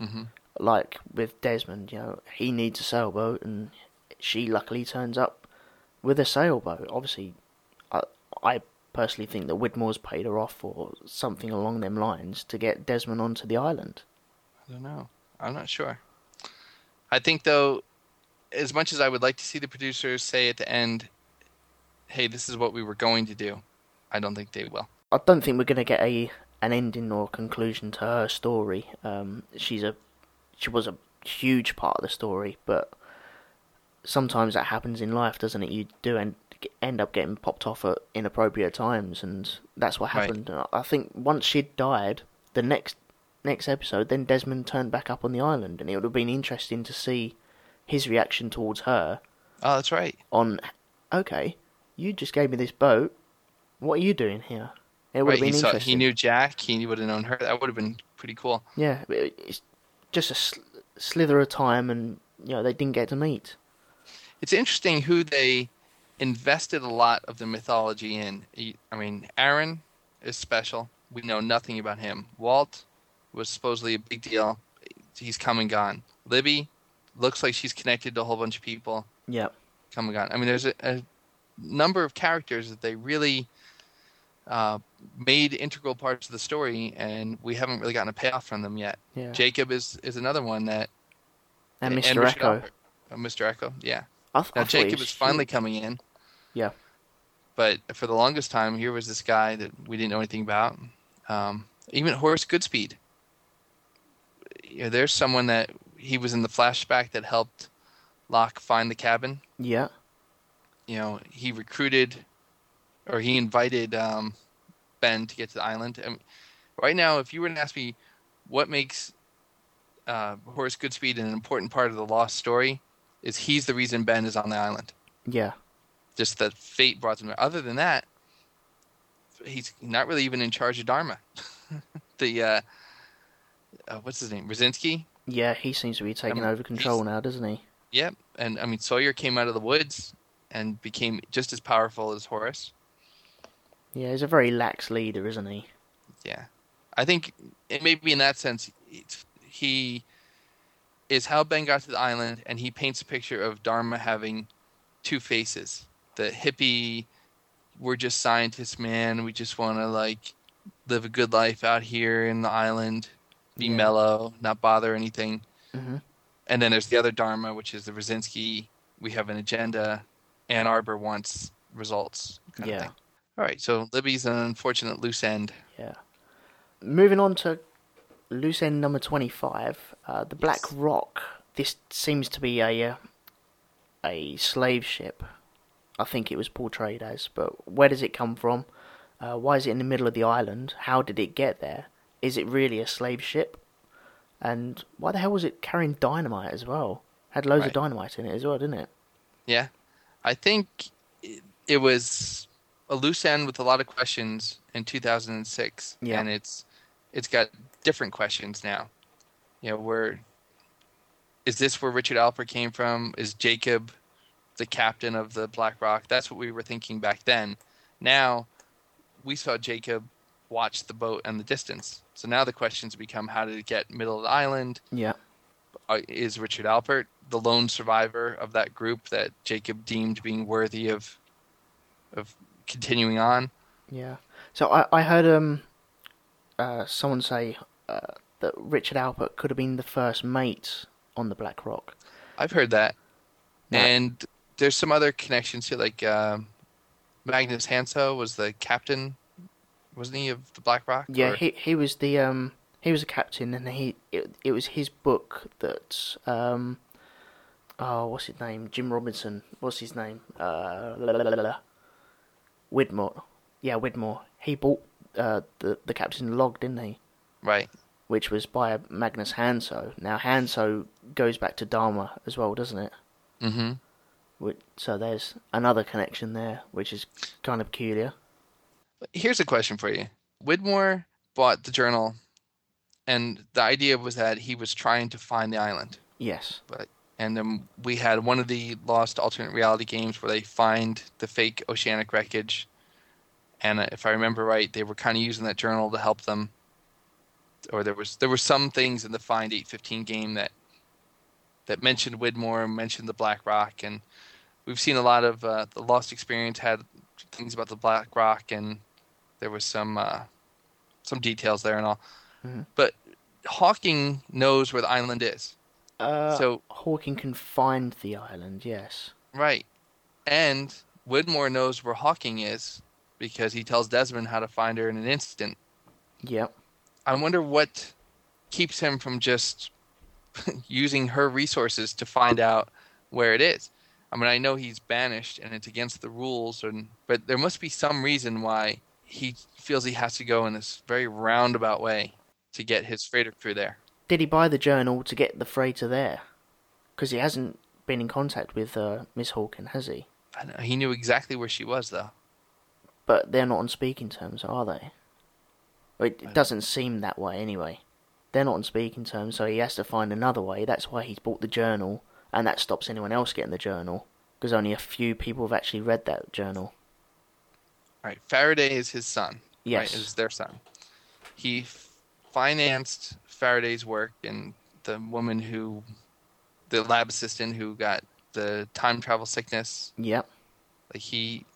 Mm-hmm. Like with Desmond, you know, he needs a sailboat, and she luckily turns up with a sailboat. Obviously, I, I personally think that Widmore's paid her off or something along them lines to get Desmond onto the island. I don't know. I'm not sure. I think, though, as much as I would like to see the producers say at the end, hey, this is what we were going to do, I don't think they will. I don't think we're going to get a an ending or conclusion to her story. Um, she's a she was a huge part of the story, but sometimes that happens in life, doesn't it? You do end, end up getting popped off at inappropriate times, and that's what happened. Right. I think once she'd died, the next next episode, then Desmond turned back up on the island, and it would have been interesting to see his reaction towards her. Oh, that's right. On, okay... You just gave me this boat. What are you doing here? It would right, have been he saw, interesting. He knew Jack. He would have known her. That would have been pretty cool. Yeah, it's just a sl- slither of time, and you know they didn't get to meet. It's interesting who they invested a lot of the mythology in. I mean, Aaron is special. We know nothing about him. Walt was supposedly a big deal. He's come and gone. Libby looks like she's connected to a whole bunch of people. Yep. Come and gone. I mean, there's a... a number of characters that they really uh, made integral parts of the story, and we haven't really gotten a payoff from them yet. Yeah. Jacob is, is another one that... And Mister And Echo. Richard Alpert, uh, Mister Echo, yeah. I th- now, I Jacob is finally coming in. Yeah. But for the longest time, here was this guy that we didn't know anything about. Um, even Horace Goodspeed. You know, there's someone that... He was in the flashback that helped Locke find the cabin. Yeah. You know, he recruited, or he invited um, Ben to get to the island. I mean, right now, if you were to ask me what makes uh, Horace Goodspeed an important part of the Lost story, is he's the reason Ben is on the island. Yeah. Just that fate brought them there. Other than that, he's not really even in charge of Dharma. the, uh, uh, what's his name, Rosinski? Yeah, he seems to be taking I mean, over control now, doesn't he? Yeah, and I mean, Sawyer came out of the woods and became just as powerful as Horace. Yeah, he's a very lax leader, isn't he? Yeah. I think it may be in that sense, he is how Ben got to the island, and he paints a picture of Dharma having two faces. The hippie, we're just scientists, man. We just want to, like, live a good life out here in the island, be yeah. mellow, not bother anything. Mm-hmm. And then there's the other Dharma, which is the Rosinski, we have an agenda, Ann Arbor wants results kind yeah. of thing. All right, so Libby's an unfortunate loose end. Yeah. Moving on to loose end number twenty-five, uh, the yes. Black Rock. This seems to be a uh, a slave ship, I think it was portrayed as, but where does it come from? Uh, why is it in the middle of the island? How did it get there? Is it really a slave ship? And why the hell was it carrying dynamite as well? Had loads right. of dynamite in it as well, didn't it? Yeah. I think it, it was a loose end with a lot of questions in two thousand six, yeah. and it's it's got different questions now. You know, where is this where Richard Alpert came from? Is Jacob the captain of the Black Rock? That's what we were thinking back then. Now, we saw Jacob watch the boat and the distance. So now the questions become, how did it get middle of the island? Yeah. Is Richard Alpert the lone survivor of that group that Jacob deemed being worthy of of continuing on? Yeah. So I, I heard um uh, someone say uh, that Richard Alpert could have been the first mate on the Black Rock. I've heard that. No. And there's some other connections here, like uh, Magnus Hanso was the captain, wasn't he, of the Black Rock? Yeah, or? he he was the um he was a captain, and he it, it was his book that um oh what's his name Jim Robinson what's his name uh la, la, la, la, la. Widmore yeah Widmore he bought uh the the captain log, didn't he? Right, which was by Magnus Hanso. Now Hanso goes back to Dharma as well, doesn't it? Mm-hmm. So there's another connection there, which is kind of peculiar. Here's a question for you. Widmore bought the journal, and the idea was that he was trying to find the island. Yes. But and then we had one of the lost alternate reality games where they find the fake oceanic wreckage, and if I remember right, they were kind of using that journal to help them. Or there was there were some things in the Find eight fifteen game that that mentioned Widmore, mentioned the Black Rock, and we've seen a lot of uh, the Lost Experience had things about the Black Rock, and there was some uh, some details there and all. Mm-hmm. But Hawking knows where the island is. Uh, so Hawking can find the island, yes. Right. And Widmore knows where Hawking is because he tells Desmond how to find her in an instant. Yep. I wonder what keeps him from just using her resources to find out where it is. I mean, I know he's banished and it's against the rules, and but there must be some reason why he feels he has to go in this very roundabout way to get his freighter crew there. Did he buy the journal to get the freighter there? Because he hasn't been in contact with uh, Miss Hawking, has he? I know. He knew exactly where she was, though. But they're not on speaking terms, are they? It, it doesn't seem that way, anyway. They're not on speaking terms, so he has to find another way. That's why he's bought the journal, and that stops anyone else getting the journal, because only a few people have actually read that journal. All right, Faraday is his son. Yes. Right, is their son. He f- financed Faraday's work, and the woman who, the lab assistant who got the time travel sickness. Yep. Like he,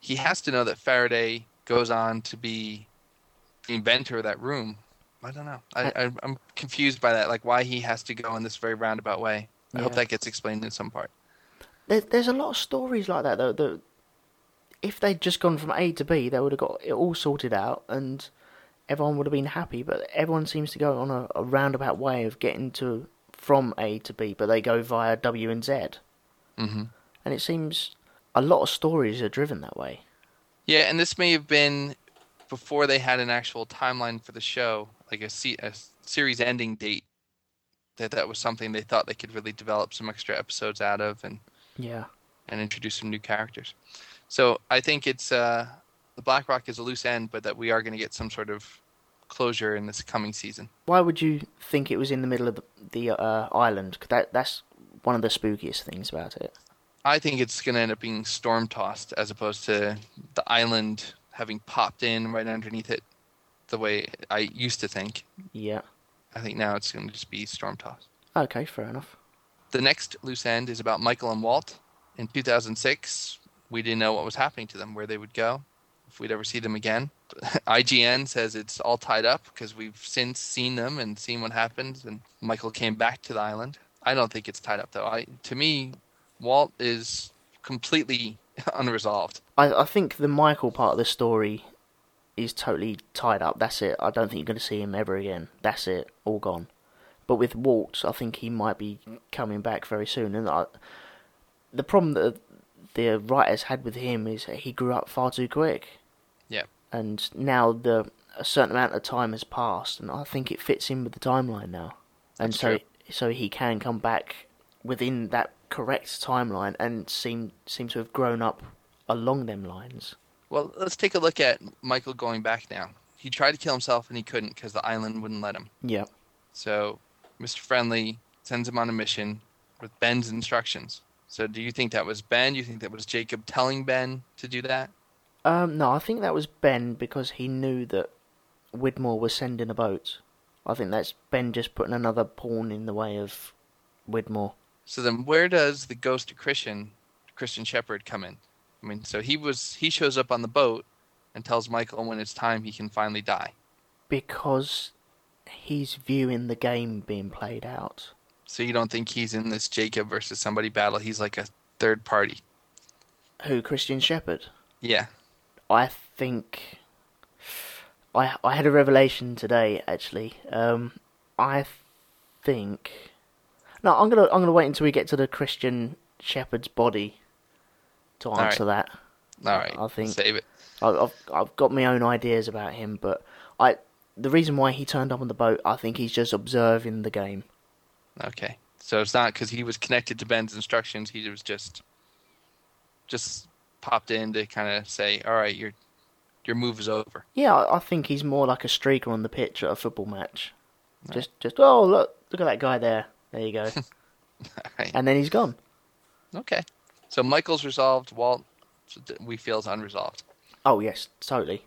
he has to know that Faraday goes on to be the inventor of that room. I don't know. I, I, I'm confused by that, like why he has to go in this very roundabout way. I yeah. hope that gets explained in some part. There, there's a lot of stories like that, though, that if they'd just gone from A to B, they would have got it all sorted out and everyone would have been happy, but everyone seems to go on a, a roundabout way of getting to from A to B, but they go via W and Z. Mm-hmm. And it seems a lot of stories are driven that way. Yeah, and this may have been before they had an actual timeline for the show, like a, se- a series ending date, that that was something they thought they could really develop some extra episodes out of, and yeah, and introduce some new characters. So I think it's uh, the Black Rock is a loose end, but that we are going to get some sort of closure in this coming season. Why would you think it was in the middle of the, the uh, island? That that's one of the spookiest things about it. I think it's going to end up being storm tossed as opposed to the island having popped in right underneath it, the way I used to think. Yeah. I think now it's going to just be storm tossed. Okay, fair enough. The next loose end is about Michael and Walt. In two thousand six, we didn't know what was happening to them, where they would go, if we'd ever see them again. I G N says it's all tied up because we've since seen them and seen what happened, and Michael came back to the island. I don't think it's tied up, though. I, to me, Walt is completely unresolved. I, I think the Michael part of the story is totally tied up. That's it. I don't think you're going to see him ever again. That's it. All gone. But with Walt, I think he might be coming back very soon. And I, the problem that the writers had with him is that he grew up far too quick. Yeah. And now the a certain amount of time has passed, and I think it fits in with the timeline now. And That's so true. so he can come back within that correct timeline and seem seem to have grown up along them lines. Well, let's take a look at Michael going back now. He tried to kill himself, and he couldn't because the island wouldn't let him. Yeah. So Mister Friendly sends him on a mission with Ben's instructions. So do you think that was Ben? Do you think that was Jacob telling Ben to do that? Um, no, I think that was Ben because he knew that Widmore was sending a boat. I think that's Ben just putting another pawn in the way of Widmore. So then where does the ghost of Christian, Christian Shepherd, come in? I mean, so he was he shows up on the boat and tells Michael when it's time he can finally die. Because he's viewing the game being played out. So you don't think he's in this Jacob versus somebody battle? He's like a third party. Who, Christian Shepherd? Yeah. I think... I I had a revelation today, actually. Um, I think... No, I'm gonna I'm gonna wait until we get to the Christian Shepherd's body to answer All right. that. All right, I think save it. I've I've got my own ideas about him, but I the reason why he turned up on the boat, I think he's just observing the game. Okay, so it's not because he was connected to Ben's instructions. He was just just popped in to kind of say, "All right, your your move is over." Yeah, I, I think he's more like a streaker on the pitch at a football match. All just right. just oh look look at that guy there. There you go. Right. And then he's gone. Okay. So Michael's resolved. Walt, we feel, is unresolved. Oh, yes. Totally.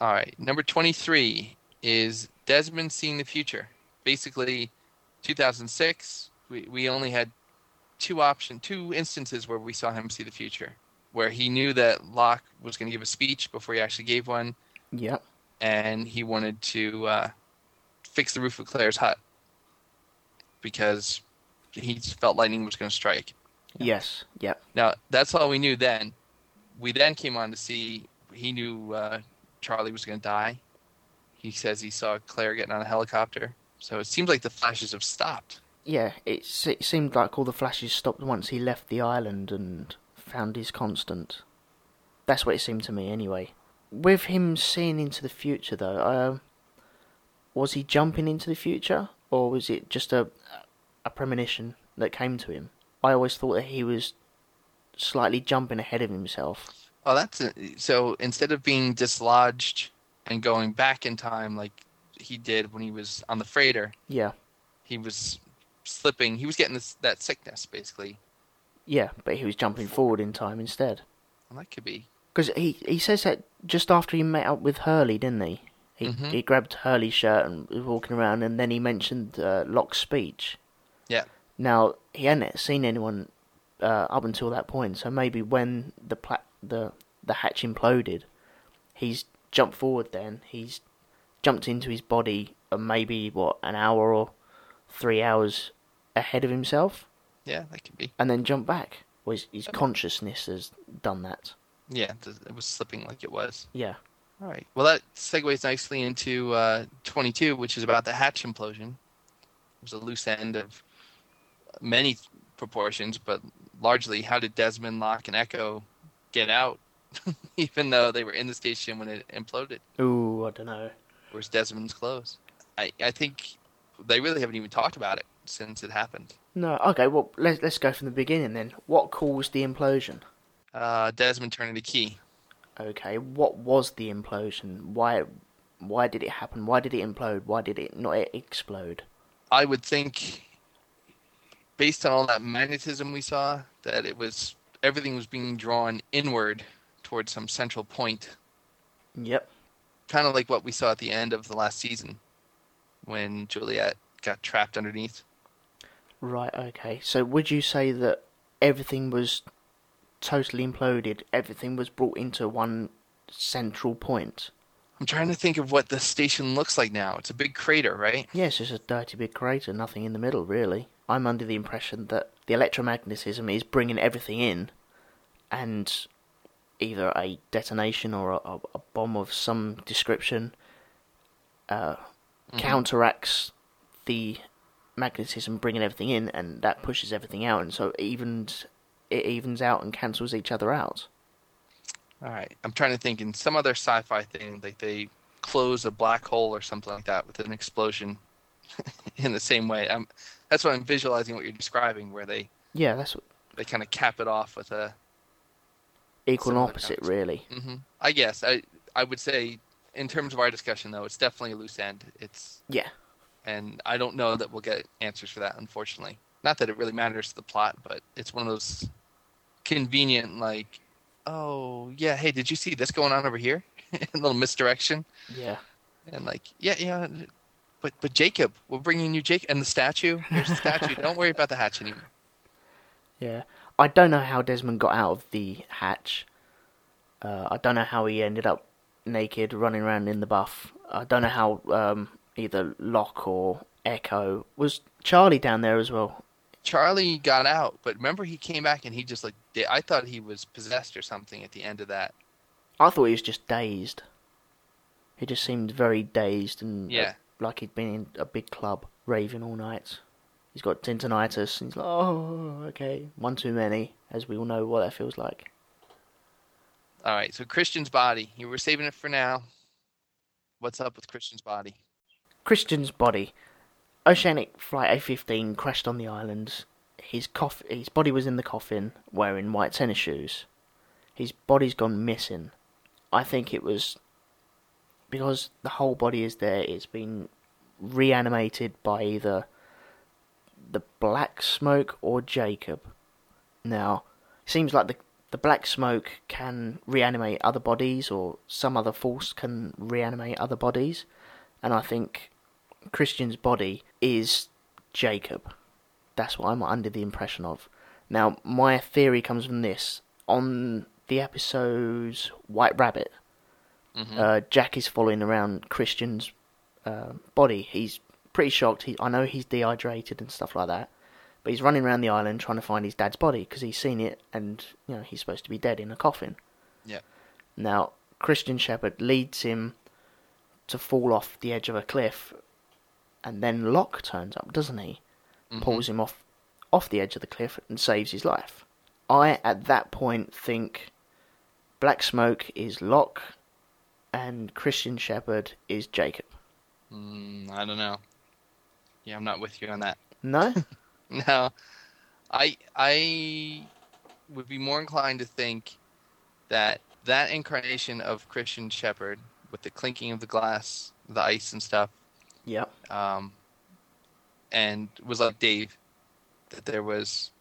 All right. Number twenty-three is Desmond seeing the future. Basically, two thousand six, we, we only had two option, two instances where we saw him see the future, where he knew that Locke was going to give a speech before he actually gave one. Yep. And he wanted to uh, fix the roof of Claire's hut, because he felt lightning was going to strike. Yes, yeah. Now, that's all we knew then. We then came on to see he knew uh, Charlie was going to die. He says he saw Claire getting on a helicopter. So it seems like the flashes have stopped. Yeah, it, it seemed like all the flashes stopped once he left the island and found his constant. That's what it seemed to me anyway. With him seeing into the future, though, uh, was he jumping into the future? Or was it just a a premonition that came to him? I always thought that he was slightly jumping ahead of himself. Well, that's a, so instead of being dislodged and going back in time like he did when he was on the freighter, yeah, he was slipping. He was getting this, that sickness, basically. Yeah, but he was jumping forward in time instead. Well, that could be. Because he, he says that just after he met up with Hurley, didn't he? He, mm-hmm. he grabbed Hurley's shirt and was walking around, and then he mentioned uh, Locke's speech. Yeah. Now, he hadn't seen anyone uh, up until that point, so maybe when the pla- the the hatch imploded, he's jumped forward then, he's jumped into his body, and maybe, what, an hour or three hours ahead of himself? Yeah, that could be. And then jumped back. Well, his, his okay. consciousness has done that. Yeah, it was slipping like it was. Yeah. All right. Well, that segues nicely into uh, twenty-two, which is about the hatch implosion. It was a loose end of many proportions, but largely how did Desmond, Locke, and Echo get out, even though they were in the station when it imploded? Ooh, I don't know. Where's Desmond's clothes? I, I think they really haven't even talked about it since it happened. No. Okay. Well, let's let's go from the beginning then. What caused the implosion? Uh, Desmond turning the key. Okay, what was the implosion? Why why did it happen? Why did it implode? Why did it not explode? I would think, based on all that magnetism we saw, that it was everything was being drawn inward towards some central point. Yep. Kind of like what we saw at the end of the last season, when Juliet got trapped underneath. Right, okay. So would you say that everything was totally imploded? Everything was brought into one central point? I'm trying to think of what the station looks like now. It's a big crater, right? Yes, it's a dirty big crater. Nothing in the middle, really. I'm under the impression that the electromagnetism is bringing everything in, and either a detonation or a, a bomb of some description uh, mm-hmm. counteracts the magnetism bringing everything in, and that pushes everything out, and so it evens, it evens out and cancels each other out. All right, I'm trying to think in some other sci-fi thing, like they close a black hole or something like that with an explosion in the same way. I'm, that's what I'm visualizing what you're describing, where they yeah, that's what... they kind of cap it off with a... Equal and opposite, like really. Mm-hmm. I guess. I I would say, in terms of our discussion, though, it's definitely a loose end. It's yeah. And I don't know that we'll get answers for that, unfortunately. Not that it really matters to the plot, but it's one of those convenient, like... oh, yeah, hey, did you see this going on over here? A little misdirection. Yeah. And like, yeah, yeah, but but Jacob, we're bringing you Jacob. And the statue, there's the statue. Don't worry about the hatch anymore. Yeah. I don't know how Desmond got out of the hatch. Uh, I don't know how he ended up naked, running around in the buff. I don't know how um, either Locke or Echo... was Charlie down there as well? Charlie got out, but remember he came back and he just like... I thought he was possessed or something at the end of that. I thought he was just dazed. He just seemed very dazed and yeah. like he'd been in a big club, raving all night. He's got tinnitus, and he's like, oh, okay, one too many, as we all know what that feels like. All right, so Christian's body. You were saving it for now. What's up with Christian's body? Christian's body. Oceanic Flight A fifteen crashed on the island. His coff- his body was in the coffin, wearing white tennis shoes. His body's gone missing. I think it was because the whole body is there. It's been reanimated by either the black smoke or Jacob. Now, it seems like the the black smoke can reanimate other bodies, or some other force can reanimate other bodies. And I think Christian's body is Jacob. That's what I'm under the impression of. Now, my theory comes from this. On the episode's White Rabbit, mm-hmm. uh, Jack is following around Christian's uh, body. He's pretty shocked. He, I know he's dehydrated and stuff like that, but he's running around the island trying to find his dad's body because he's seen it, and you know he's supposed to be dead in a coffin. Yeah. Now, Christian Shepherd leads him to fall off the edge of a cliff, and then Locke turns up, doesn't he? Pulls him off off the edge of the cliff and saves his life. I, at that point, think Black Smoke is Locke and Christian Shepherd is Jacob. Mm, I don't know. Yeah, I'm not with you on that. No? No. I I would be more inclined to think that that incarnation of Christian Shepherd with the clinking of the glass, the ice and stuff. Yep. Um... And was like Dave, that there was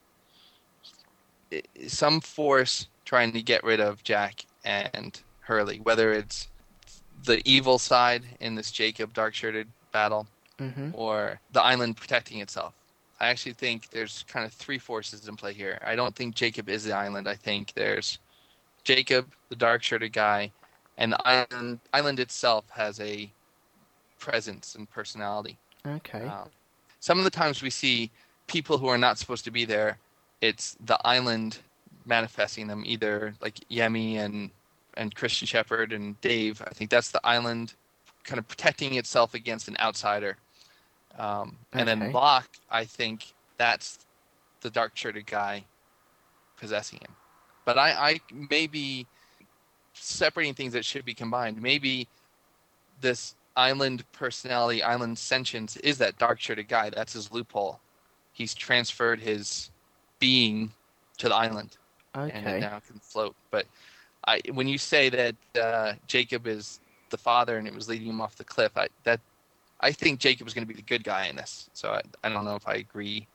some force trying to get rid of Jack and Hurley, whether it's the evil side in this Jacob dark-shirted battle mm-hmm. or the island protecting itself. I actually think there's kind of three forces in play here. I don't think Jacob is the island. I think there's Jacob, the dark-shirted guy, and the island, island itself has a presence and personality. Okay. Um, Some of the times we see people who are not supposed to be there, it's the island manifesting them, either like Yemi and, and Christian Shepherd and Dave. I think that's the island kind of protecting itself against an outsider. Um, and okay. then Locke, I think that's the dark-shirted guy possessing him. But I, I may be separating things that should be combined. Maybe this... island personality, island sentience is that dark-shirted guy. That's his loophole. He's transferred his being to the island, okay. and it now can float. But I, when you say that uh, Jacob is the father and it was leading him off the cliff, I that I think Jacob is going to be the good guy in this. So I, I don't know if I agree.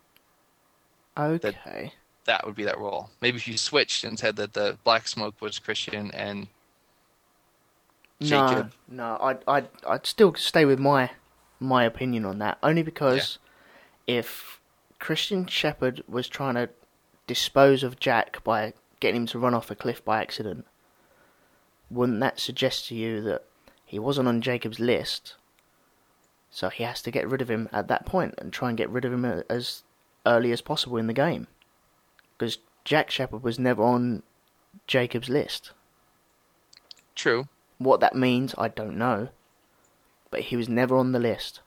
Okay. That, that would be that role. Maybe if you switched and said that the black smoke was Christian and Jacob. No, no, I'd, I'd, I'd still stay with my my opinion on that, only because yeah. if Christian Shepherd was trying to dispose of Jack by getting him to run off a cliff by accident, wouldn't that suggest to you that he wasn't on Jacob's list, so he has to get rid of him at that point and try and get rid of him as early as possible in the game? Because Jack Shepherd was never on Jacob's list. True. What that means, I don't know. But he was never on the list.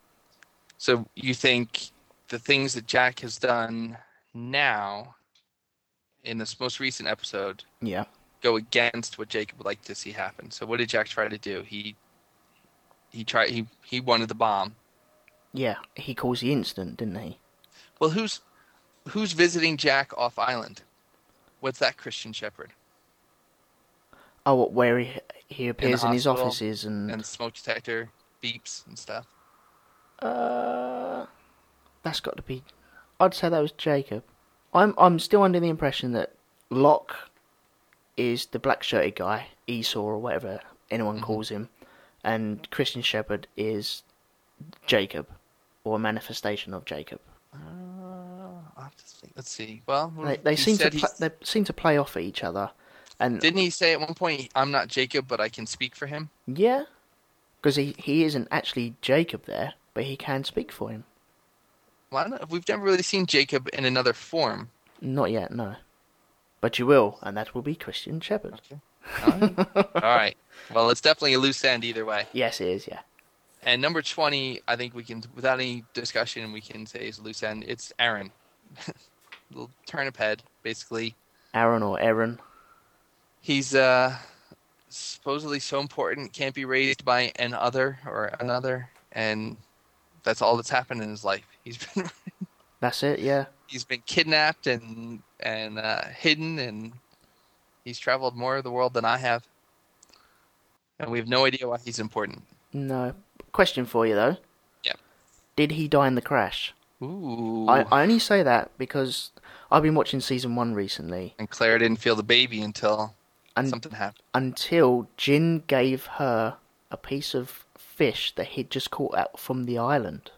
So you think the things that Jack has done now, in this most recent episode, yeah, go against what Jacob would like to see happen. So what did Jack try to do? He he tried he, he wanted the bomb. Yeah, he caused the incident, didn't he? Well, who's who's visiting Jack off island? What's that, Christian Shepherd? Oh, where he, he appears in, in his offices and... and the smoke detector beeps and stuff. Uh, that's got to be... I'd say that was Jacob. I'm I'm still under the impression that Locke is the black-shirted guy, Esau or whatever anyone mm-hmm. calls him, and Christian Shepherd is Jacob, or a manifestation of Jacob. Uh, I have to think. Let's see. Well, they, they seem to pl- they seem to play off each other. And didn't he say at one point, "I'm not Jacob, but I can speak for him"? Yeah, because he, he isn't actually Jacob there, but he can speak for him. Well, I don't know. We've never really seen Jacob in another form. Not yet, no. But you will, and that will be Christian Shepherd. Okay. All right. All right. Well, it's definitely a loose end either way. Yes, it is, yeah. And number twenty, I think we can, without any discussion, we can say is a loose end. It's Aaron. Little turnip head, basically. Aaron or Aaron. He's uh, supposedly so important, can't be raised by an other or another, and... that's all that's happened in his life. He's been. That's it, yeah. He's been kidnapped and and uh, hidden, and he's traveled more of the world than I have, and we have no idea why he's important. No. Question for you though. Yeah. Did he die in the crash? Ooh. I, I only say that because I've been watching season one recently, and Claire didn't feel the baby until un- something happened. Until Jin gave her a piece of fish that he'd just caught out from the island.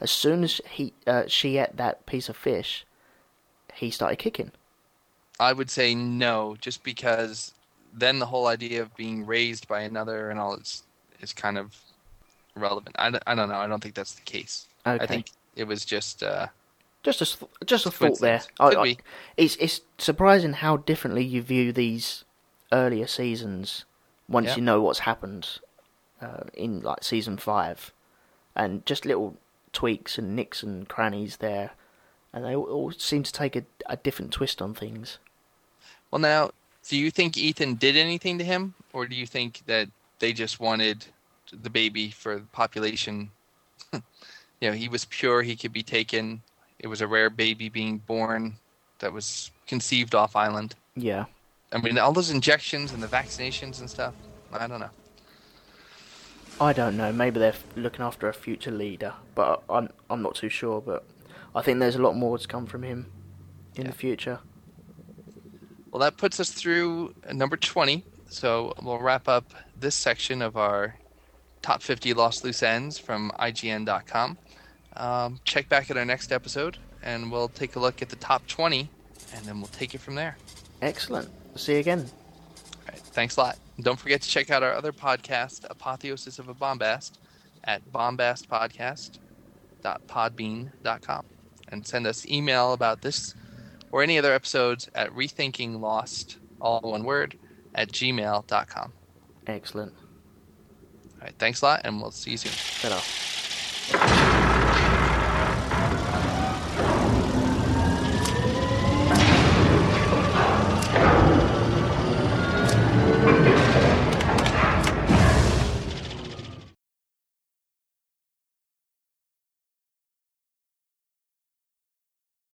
As soon as he uh, she ate that piece of fish, he started kicking. I would say no, just because then the whole idea of being raised by another and all is is kind of irrelevant. I, I don't know. I don't think that's the case. Okay. I think it was just uh, just a just a thought there. I, I, it's it's surprising how differently you view these earlier seasons once yeah. you know what's happened. Uh, in like season five, and just little tweaks and nicks and crannies there, and they all, all seem to take a, a different twist on things. Well, now, do you think Ethan did anything to him, or do you think that they just wanted the baby for the population? You know, he was pure, he could be taken. It was a rare baby being born that was conceived off island. Yeah. I mean, all those injections and the vaccinations and stuff, I don't know. I don't know. Maybe they're looking after a future leader, but I'm I'm not too sure. But I think there's a lot more to come from him in yeah. the future. Well, that puts us through number twenty. So we'll wrap up this section of our top fifty lost loose ends from I G N dot com. Um, check back at our next episode, and we'll take a look at the top twenty, and then we'll take it from there. Excellent. See you again. All right. Thanks a lot. Don't forget to check out our other podcast, Apotheosis of a Bombast, at bombast podcast dot podbean dot com. And send us email about this or any other episodes at rethinkinglost, all one word, at gmail dot com. Excellent. All right, thanks a lot, and we'll see you soon. Ta-da.